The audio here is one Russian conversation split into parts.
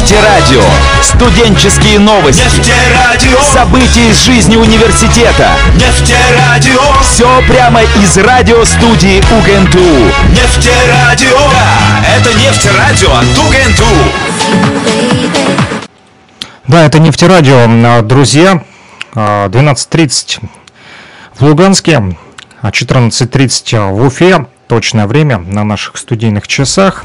Нефтерадио. Студенческие новости. Нефтерадио. События из жизни университета. Нефтерадио. Все прямо из радиостудии УГНТУ. Нефтерадио. Да, это Нефтерадио от УГНТУ. Да, это Нефтерадио. Друзья, 12:30 в Луганске, 14:30 в Уфе. Точное время на наших студийных часах.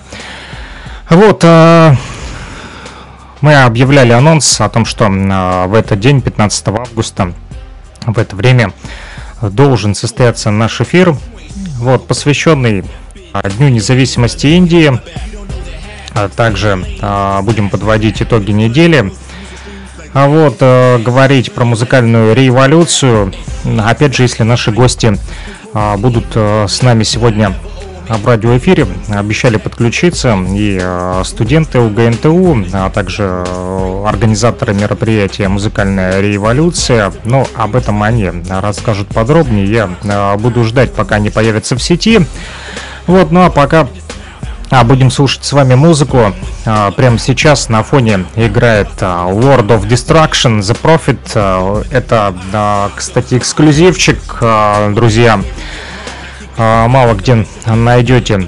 Вот, мы объявляли анонс о том, что в этот день, 15 августа, в это время должен состояться наш эфир, вот, посвященный Дню независимости Индии. Также будем подводить итоги недели. Вот, говорить про музыкальную революцию. Опять же, если наши гости будут с нами сегодня в радиоэфире. Обещали подключиться и студенты УГНТУ, а также организаторы мероприятия «Музыкальная революция». Но об этом они расскажут подробнее. Я буду ждать, пока они появятся в сети. Вот, ну а пока будем слушать с вами музыку. Прямо сейчас на фоне играет Lord of Destruction, The Prophet. Это, кстати, эксклюзивчик, друзья. Мало где найдете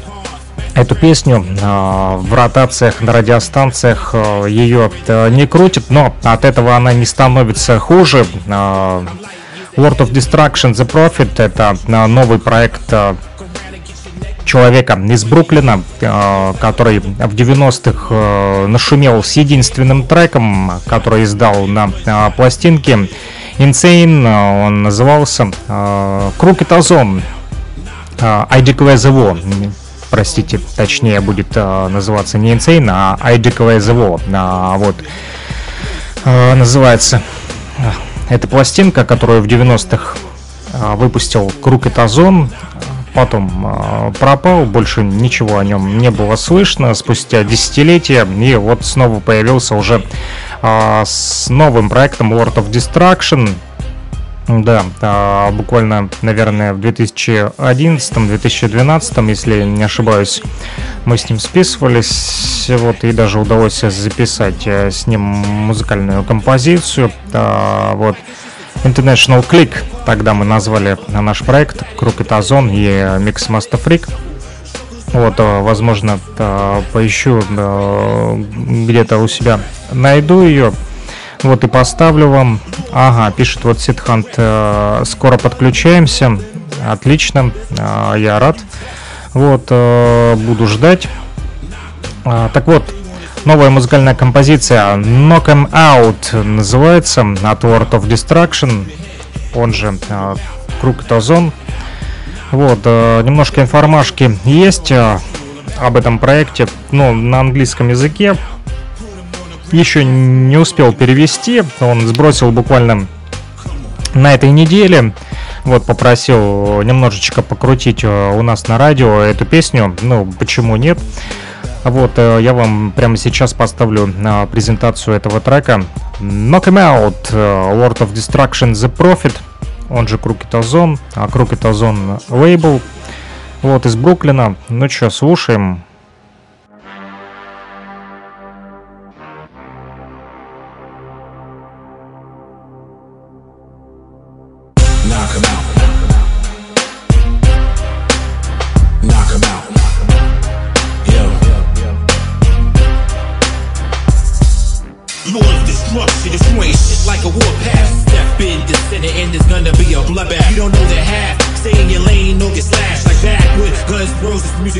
эту песню. В ротациях, на радиостанциях ее не крутят, но от этого она не становится хуже. Lord of Destruction, The Prophet — это новый проект человека из Бруклина, который в 90-х нашумел с единственным треком, который издал на пластинке Insane. Он назывался Crooked Ozone. I Declare the War. Простите, точнее будет называться не Insane, а I Declare the War. Вот называется эта пластинка, которую в 90-х выпустил Crooked Ozone. Потом пропал, больше ничего о нем не было слышно спустя десятилетия. И вот снова появился уже с новым проектом World of Destruction. Да, буквально, наверное, в 2011-2012, если не ошибаюсь, мы с ним списывались. Вот, и даже удалось записать с ним музыкальную композицию. Вот. International Click тогда мы назвали наш проект. Crooked Ozone и Mix Master Freak. Вот, возможно, поищу где-то у себя, найду ее, вот, и поставлю вам. Ага, пишет вот Сит Хант: скоро подключаемся. Отлично, я рад. Вот, буду ждать. Так вот, новая музыкальная композиция Knock 'Em Out называется, от World of Destruction, он же Crooked Ozone. Вот, немножко информашки есть об этом проекте, но на английском языке. Еще не успел перевести, он сбросил буквально на этой неделе. Вот, попросил немножечко покрутить у нас на радио эту песню, ну почему нет. Вот, я вам прямо сейчас поставлю презентацию этого трека. Knock 'Em Out, Lord of Destruction, The Prophet, он же Crooked Ozone, Crooked Ozone лейбл, вот, из Бруклина. Ну что, слушаем.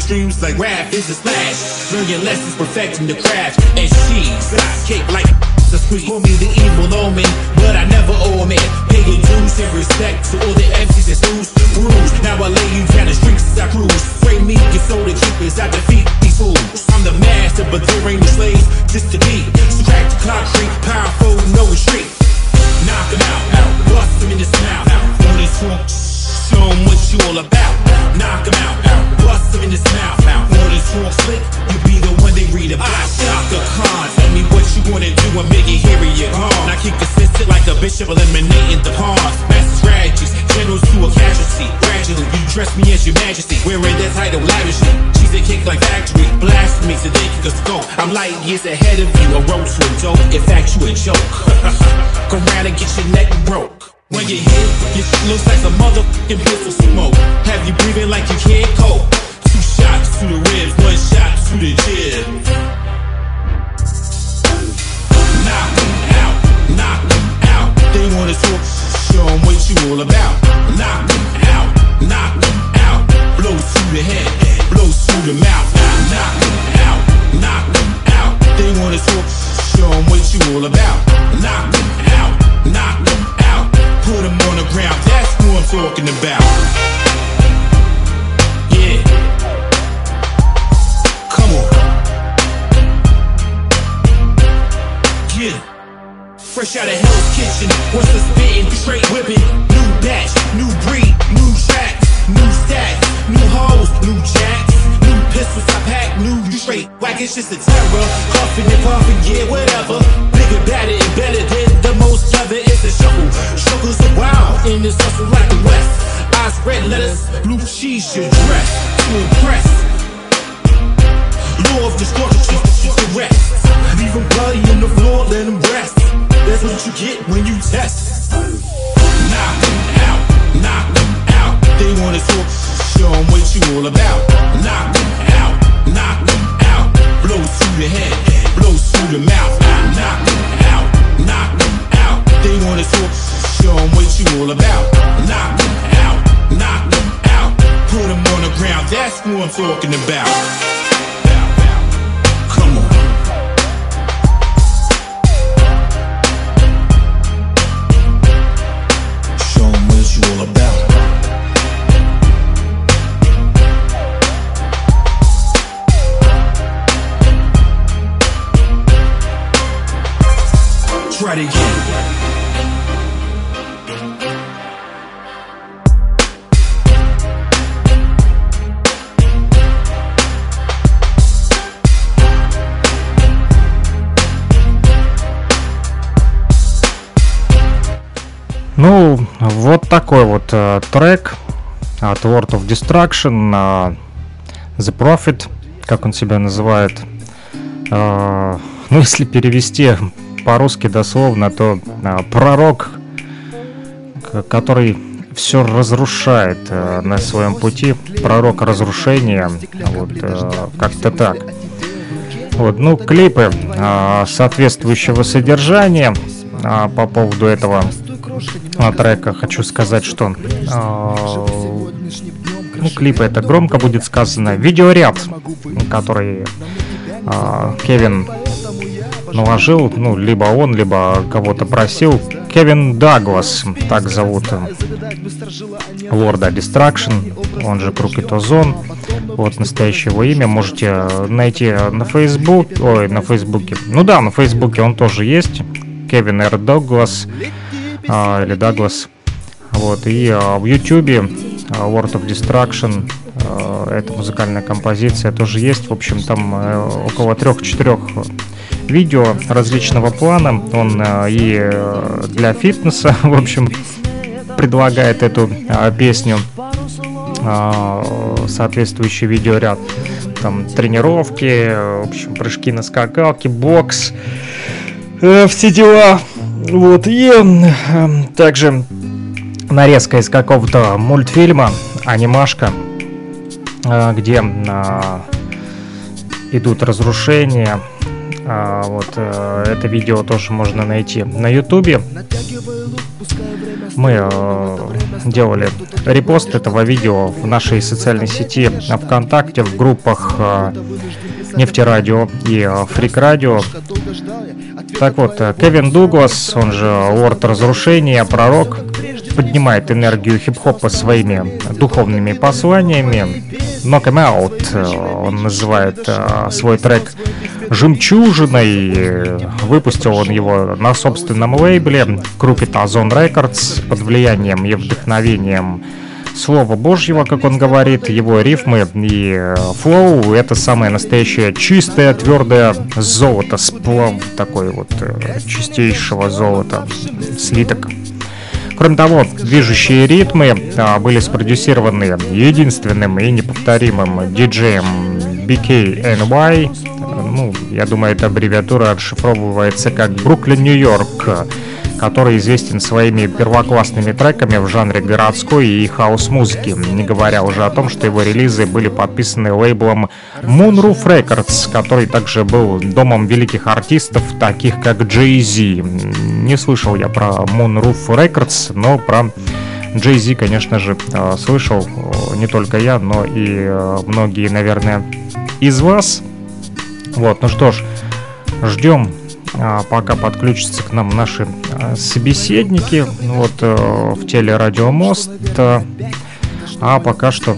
Dreams like rap is a slash. Learning lessons, perfecting the craft. And she's kick like the squeeze. Call me the evil omen, but I never owe a man. Paying dues and respect to all the MCs and fools. Rules, now I lay you down the streets as I cruise. Spray me, your soul to keep as I defeat these fools. I'm the master, but there ain't no slaves. Just to be, so crack the concrete, powerful, no retreat. Knock 'em out, bust 'em in the snout. Only talk, show 'em what you all about. Knock 'em out. Bust them in the mouth. All this talk slick, you be the one they read about. I shock the cons. Tell me what you wanna do and make it hear it on. I keep consistent like a bishop, eliminating the pawns. Master strategies, generals to a casualty. Gradually, you dress me as your majesty, wearing that title lavishly. She's a kick like factory, blast me. me today, cause go, I'm light years ahead of you, a road to a joke, in fact you a joke, go round and get your neck broke, when you hit, it looks like some motherfucking pistol smoke, have you breathing like you can't cope, two shots to the ribs, one shot to the jib, knock 'em out, knock 'em out, they wanna talk, show 'em what you all about, knock 'em out, knock 'em out, blow through the head, blow through the mouth, knock 'em out, knock 'em out. They wanna talk, show 'em what you all about. Knock 'em out, knock 'em out. Put 'em on the ground, that's who I'm talking about. Yeah. Come on. Yeah. Fresh out of Hell's Kitchen, what's the spittin', straight whippin'. New batch, new breed, new tracks, new stacks, new hoes, new jacks. Pistols I pack, new, you straight whack, it's just a terror. Coughing and puffing, yeah, whatever. Bigger, better, and better than the most other. It's a shuffle, struggles are wild in this hustle like the West. Eyes red letters, blue cheese, your dress to impress. Lord of Destruction, the rest. Leave them bloody on the floor, let them rest. That's what you get when you test. Knock 'em out, knock 'em out. They wanna talk, show 'em what you all about. Knock 'em out, knock 'em out. Blow through the head, blow through the mouth. Knock 'em out, knock 'em out. They wanna talk, show 'em what you all about. Knock 'em out, knock 'em out. Put 'em on the ground, that's who I'm talking about. Come on. Show 'em what you all about. Try to get it. Ну, вот такой вот трек от World of Destruction, The Prophet, как он себя называет. Ну, если перевести по-русски дословно, то пророк, который все разрушает на своем пути, пророк разрушения, вот как-то так. Вот, ну, клипы соответствующего содержания по поводу этого трека хочу сказать, что ну, клипы — это громко будет сказано. Видеоряд, который Кевин наложил, ну, либо он, либо кого-то просил. Кевин Дуглас, так зовут Lord of Destruction, он же Crooked Ozone, вот настоящее его имя, можете найти на Facebook, ой, на Фейсбуке, ну да, на Фейсбуке он тоже есть, Кевин Р. Дуглас, или Дуглас, вот, и в Ютубе World of Destruction, эта музыкальная композиция тоже есть, в общем, там около 3-4 видео различного плана, он и для фитнеса, в общем, предлагает эту песню, соответствующий видеоряд, там тренировки, в общем, прыжки на скакалке, бокс, все дела, вот, и также нарезка из какого-то мультфильма, анимашка, где идут разрушения. Вот это видео тоже можно найти на Ютубе. Мы делали репост этого видео в нашей социальной сети ВКонтакте, в группах Нефтерадио и Фрик Радио. Так вот, Кевин Дуглас, он же Лорд Разрушения, пророк, поднимает энергию хип-хопа своими духовными посланиями. Knock 'Em Out он называет свой трек жемчужиной. Выпустил он его на собственном лейбле Crooked Ozone Records под влиянием и вдохновением Слова Божьего, как он говорит, его рифмы и флоу — это самое настоящее чистое, твердое золото, сплав такой вот чистейшего золота, слиток. Кроме того, движущие ритмы были спродюсированы единственным и неповторимым диджеем BKNY. Ну, я думаю, эта аббревиатура отшифровывается как «Бруклин, Нью-Йорк», который известен своими первоклассными треками в жанре городской и хаус-музыки, не говоря уже о том, что его релизы были подписаны лейблом Moonroof Records, который также был домом великих артистов, таких как Jay-Z. Не слышал я про Moonroof Records, но про Jay-Z, конечно же, слышал не только я, но и многие, наверное, из вас. Вот, ну что ж, ждем, пока подключатся к нам наши собеседники вот в телерадиомост. А пока что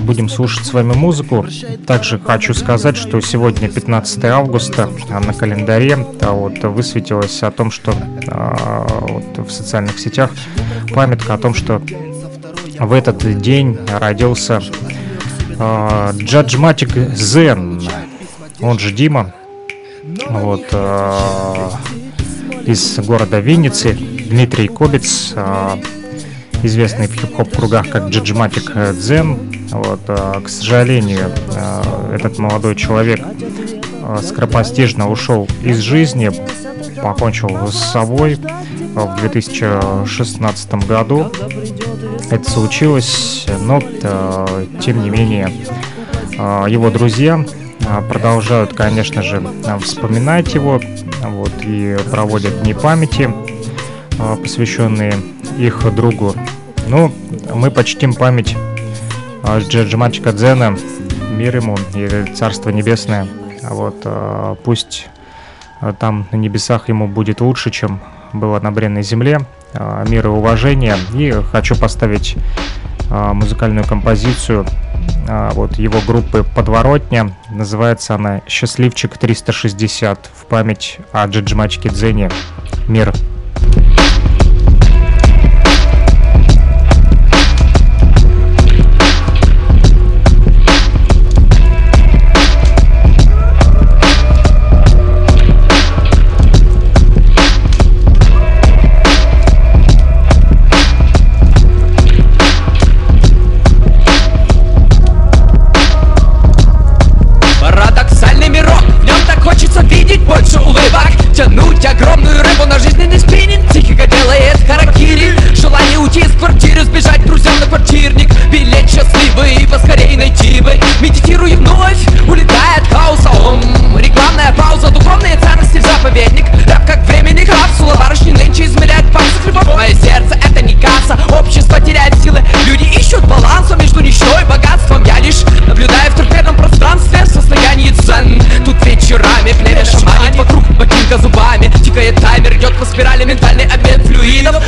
будем слушать с вами музыку. Также хочу сказать, что сегодня 15 августа, на календаре вот высветилось о том, что вот в социальных сетях памятка о том, что в этот день родился Джаджматик Дзен, он же Дима. Вот, из города Винницы, Дмитрий Кобец, известный в хип-хоп кругах как Джаджматик Дзен. Вот, к сожалению, этот молодой человек скоропостижно ушел из жизни, покончил с собой в 2016 году. Это случилось, но тем не менее его друзья продолжают, конечно же, вспоминать его, вот, и проводят дни памяти, посвященные их другу. Ну, мы почтим память Джаджматика Дзена, мир ему и царство небесное. Вот, пусть там на небесах ему будет лучше, чем было на бренной земле. Мир и уважение. И хочу поставить музыкальную композицию вот его группы «Подворотня». Называется она «Счастливчик 360» в память о Джаджматике Дзене. Мир.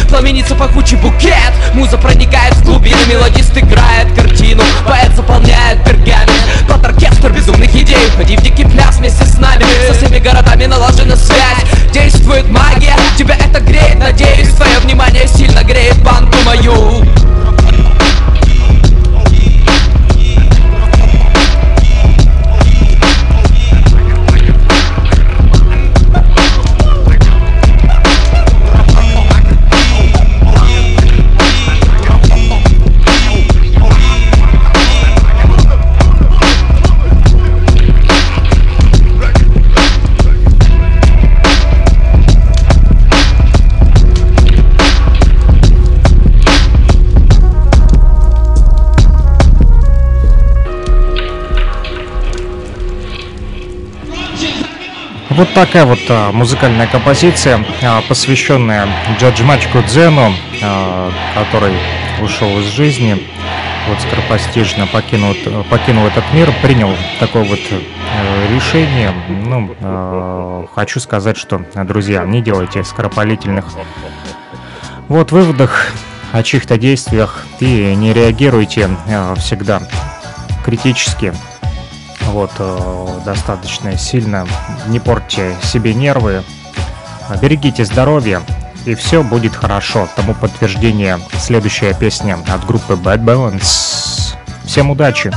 Пламенится пахучий букет, муза проникает в глубины, мелодист играет картину, поэт заполняет пергамент, под оркестр безумных идей. Уходи в дикий пляс вместе с нами, со всеми городами наложена связь, действует магия, тебя это греет, надеюсь, твое внимание сильно греет банду мою. Вот такая вот музыкальная композиция, посвященная Джаджматику Дзену, который ушел из жизни, вот скоропостижно покинул этот мир, принял такое вот решение. Ну, хочу сказать, что, друзья, не делайте скоропалительных вот выводах о чьих-то действиях и не реагируйте всегда критически. Вот, достаточно сильно, не портьте себе нервы, берегите здоровье, и все будет хорошо. Тому подтверждение следующая песня от группы Bad Balance. Всем удачи!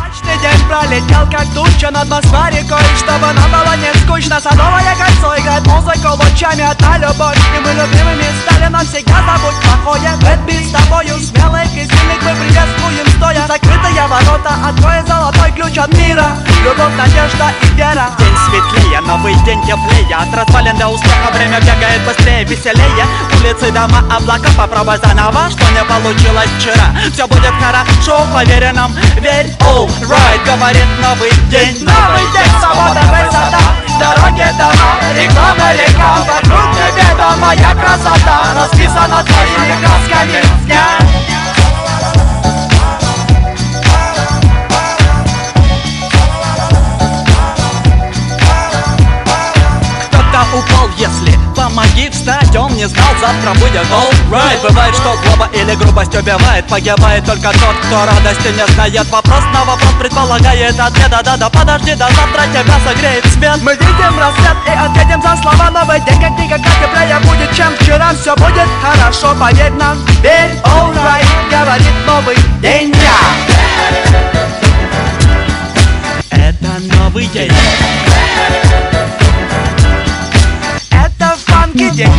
День пролетел, как туча над Москва-рекой, чтобы нам было не скучно. Садовое кольцо играет музыку лучами, это любовь, и мы любимыми стали навсегда. Забудь плохое, Бэтби, с тобою смелый. изменить мы приветствуем, стоя. Закрытые ворота, откроет золотой ключ от мира. Любовь, надежда и вера. День светлее, новый день теплее. От развалин до успеха время бегает быстрее, веселее. Улицы, дома, облака, попробуй заново, что не получилось вчера. Все будет хорошо, поверь нам, верь. All right, говорит новый день. Новый день, свобода, высота. Дороги, дома, реклама, река. Вокруг тебя моя красота. Расписана твоими красками дня. Кто-то упал, если помоги встать, он не знал, завтра будет alright. Бывает, что злоба или грубость убивает. Погибает только тот, кто радости не знает. Вопрос на вопрос предполагает ответ. Да-да-да, подожди, до завтра тебя согреет свет. Мы видим рассвет и ответим за слова. Новый день как никогда теплее будет, чем вчера. Все будет хорошо, поверь нам, верь. Alright, говорит новый день. Это новый день. День.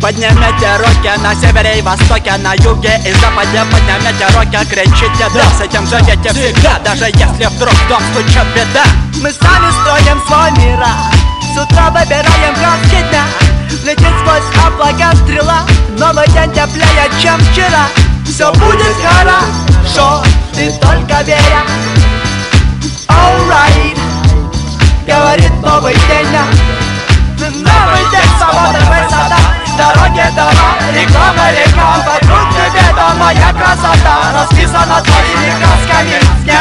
Поднимите руки на севере и востоке, на юге и западе. Поднимите руки, кричите да, с этим живете всегда. Даже если вдруг в дом стучит беда, мы сами строим свой мир. С утра выбираем краски дня. Летит сквозь облака стрела. Новый день теплее, чем вчера. Все будет хорошо, ты только веря. Alright, говорит новый день. Новый день, свобода, высота. Дороги, дома, реклама, река. Вокруг тебя моя красота. Расписана твоими красками дня.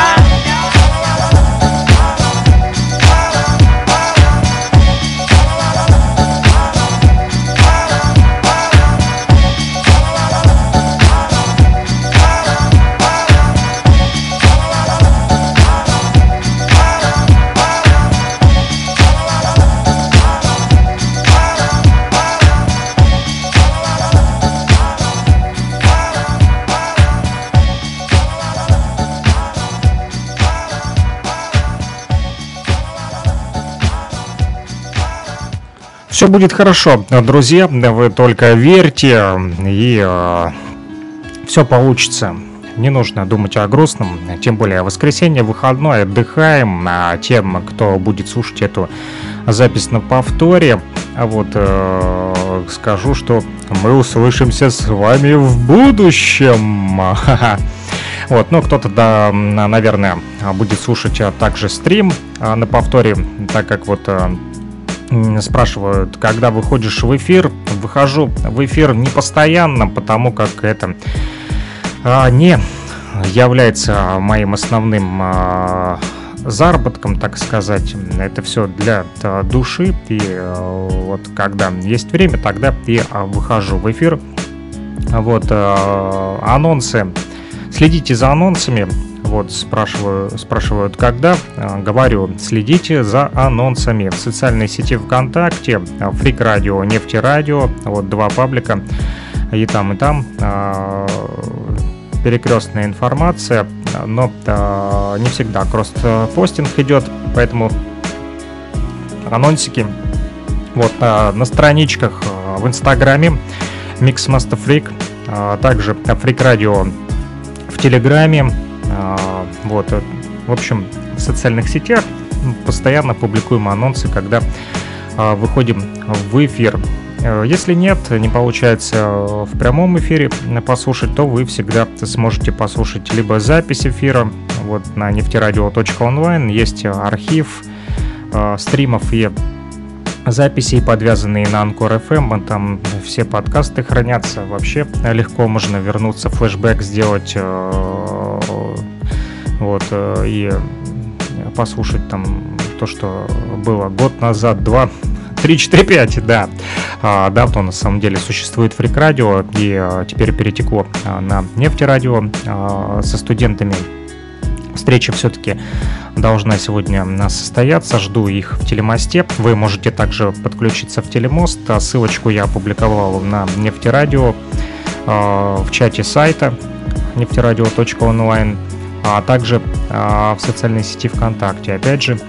Все будет хорошо, друзья, вы только верьте, и все получится. Не нужно думать о грустном, тем более воскресенье, выходной, отдыхаем. А тем, кто будет слушать эту запись на повторе, вот скажу, что мы услышимся с вами в будущем. Вот, ну, кто-то, да, наверное, будет слушать также стрим на повторе, так как вот... Спрашивают, когда выходишь в эфир. Выхожу в эфир не постоянно, потому как это не является моим основным заработком, так сказать. Это все для души. И вот когда есть время, тогда и выхожу в эфир. Вот анонсы. Следите за анонсами. Вот, спрашивают, когда. Говорю, следите за анонсами в социальной сети ВКонтакте, Фрик Радио, Нефтерадио, вот два паблика, и там перекрестная информация, но не всегда кросс-постинг идет, поэтому анонсики вот на страничках в Инстаграме Mix Master Freak, также Фрик Радио в Телеграме. Вот, в общем, в социальных сетях постоянно публикуем анонсы, когда выходим в эфир. Если нет, не получается в прямом эфире послушать, то вы всегда сможете послушать либо запись эфира вот на нефтерадио.онлайн. есть архив стримов и записи, подвязанные на Анкор.фм, там все подкасты хранятся, вообще легко можно вернуться, флешбэк сделать, вот, и послушать там то, что было год назад, 2, 3, 4, 5, да, давно на самом деле существует Фрик Радио, и теперь перетекло на Нефтерадио. Со студентами встреча все-таки должна сегодня состояться. Жду их в Телемосте. Вы можете также подключиться в Телемост. Ссылочку я опубликовал на Нефтерадио. в чате сайта нефтерадио.онлайн, а также в социальной сети ВКонтакте. Опять же,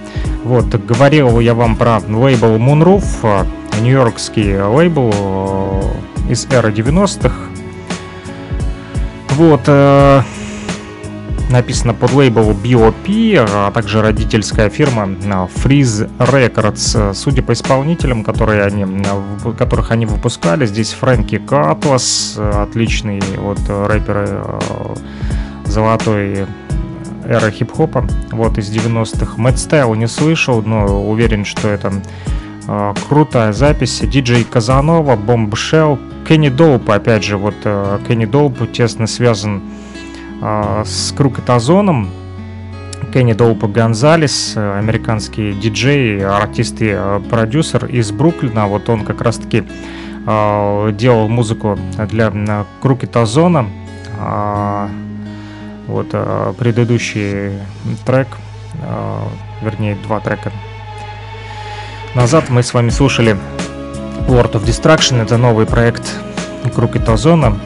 вот, говорил я вам про лейбл Moonroof, нью-йоркский лейбл из эры 90-х. Вот, написано под лейбл BOP, а также родительская фирма Freeze Records. Судя по исполнителям, которых они выпускали, здесь Фрэнки Катлас, отличный вот рэпер золотой эра хип-хопа, вот, из 90-х. Mad Style не слышал, но уверен, что это крутая запись. Диджей Казанова, Бомбшелл, Кенни Доупа, опять же, вот Кенни Доупа тесно связан с Crooked Ozone. Кенни Доупа Гонзалес, американский диджей, артист и продюсер из Бруклина. Вот он как раз-таки делал музыку для Crooked Ozone. Вот предыдущий трек, вернее, два трека назад мы с вами слушали Lord of Destruction, это новый проект Crooked Ozone.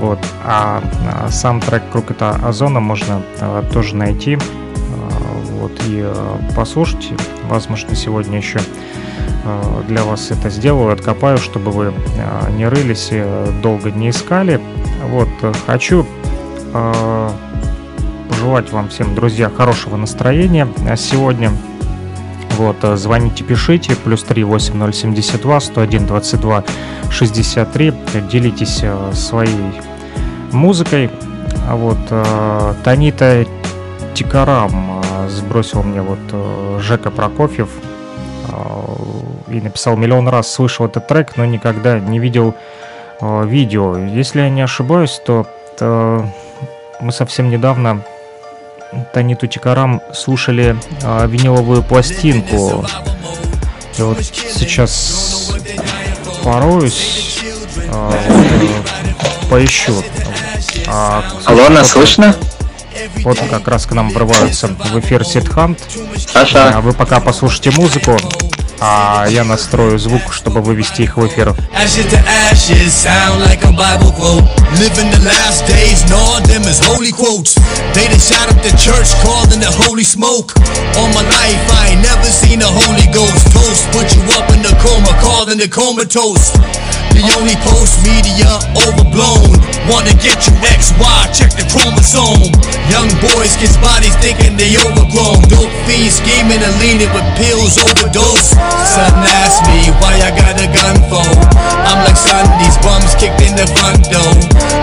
Вот, а сам трек Crooked Ozone можно тоже найти, вот, и послушать. Возможно, сегодня еще для вас это сделаю, откопаю, чтобы вы не рылись и долго не искали. Вот, хочу пожелать вам всем, друзья, хорошего настроения сегодня. Вот, звоните, пишите, плюс 3 8072 101 22 63, делитесь своей музыкой. Вот, Танита Тикарам сбросил мне вот Жека Прокофьев и написал: миллион раз слышал этот трек, но никогда не видел видео. Если я не ошибаюсь, то мы совсем недавно Таниту Тикарам слушали виниловую пластинку. И вот сейчас пороюсь, поищу. Алло, нас слышно? Вот как раз к нам врываются в эфир Сит Хант. А вы пока послушайте музыку, а я настрою звук, чтобы вывести их в эфир. The only post-media overblown. Wanna get you XY, check the chromosome. Young boys get bodies thinking they overgrown. Dope fiends scheming and leaning with pills overdose. Son asked me why I got a gun for. I'm like, son, these bums kicked in the front door.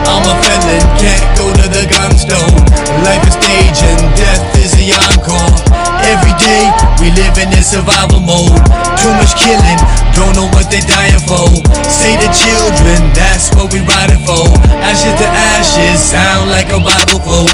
I'm a felon, can't go to the gun store. Life is stage and death is the encore. Every day we live in a survival mode. Too much killing, don't know what they dying for. Say the children, that's what we riding for. Ashes to ashes, sound like a Bible quote.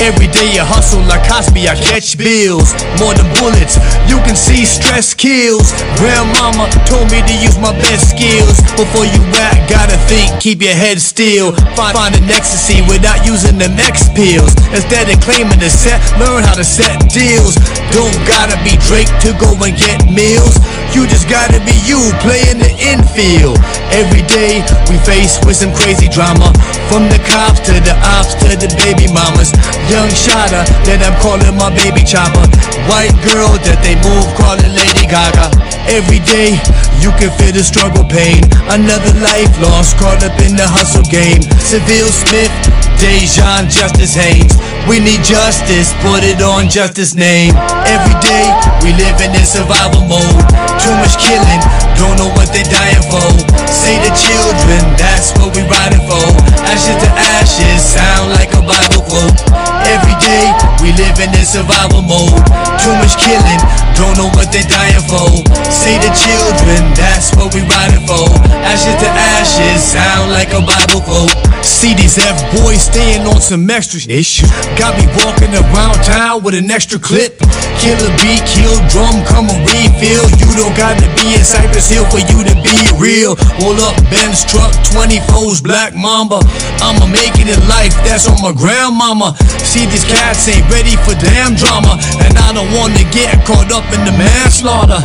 Every day I hustle like Cosby, I catch bills. More than bullets, you can see stress kills. Grandmama told me to use my best skills. Before you act, gotta think, keep your head still. Find an ecstasy without using the next pills. Instead of claiming the set, learn how to set deals. Don't gotta be Drake to go and get meals. You just gotta be you, playing the infield. Every day we face with some crazy drama. From the cops to the ops to the baby mamas. Young shotter that I'm calling my baby chopper. White girl that they move calling Lady Gaga. Every day you can feel the struggle pain. Another life lost caught up in the hustle game. Seville Smith, Dejan, Justice Haynes. We need justice, put it on justice name. Every day we live in survival mode. Too much killing, don't know what they dying for. Say the children, that's what we riding for. Ashes to ashes, sound like a Bible quote. Every day we live in survival mode. Too much killing, don't know what they dying for. Say the children, that's what we riding for. Ashes to ashes, sound like a Bible quote. See these F-boys staying on some extra issues. Got me walking around town with an extra clip. Kill a beat, kill drum, come and refill. You don't gotta be in Cypress Hill for you to be real. Roll up Ben's truck, 24's Black Mamba. I'ma make it in life, that's on my grandmama. See these cats ain't ready for damn drama. And I don't wanna get caught up up in the manslaughter.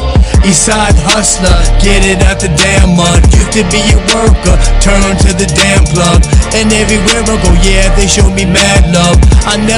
Eastside hustler, get it out the damn mud. Used to be a worker, turn to the damn plug. And everywhere I go, yeah, they show me mad love. I never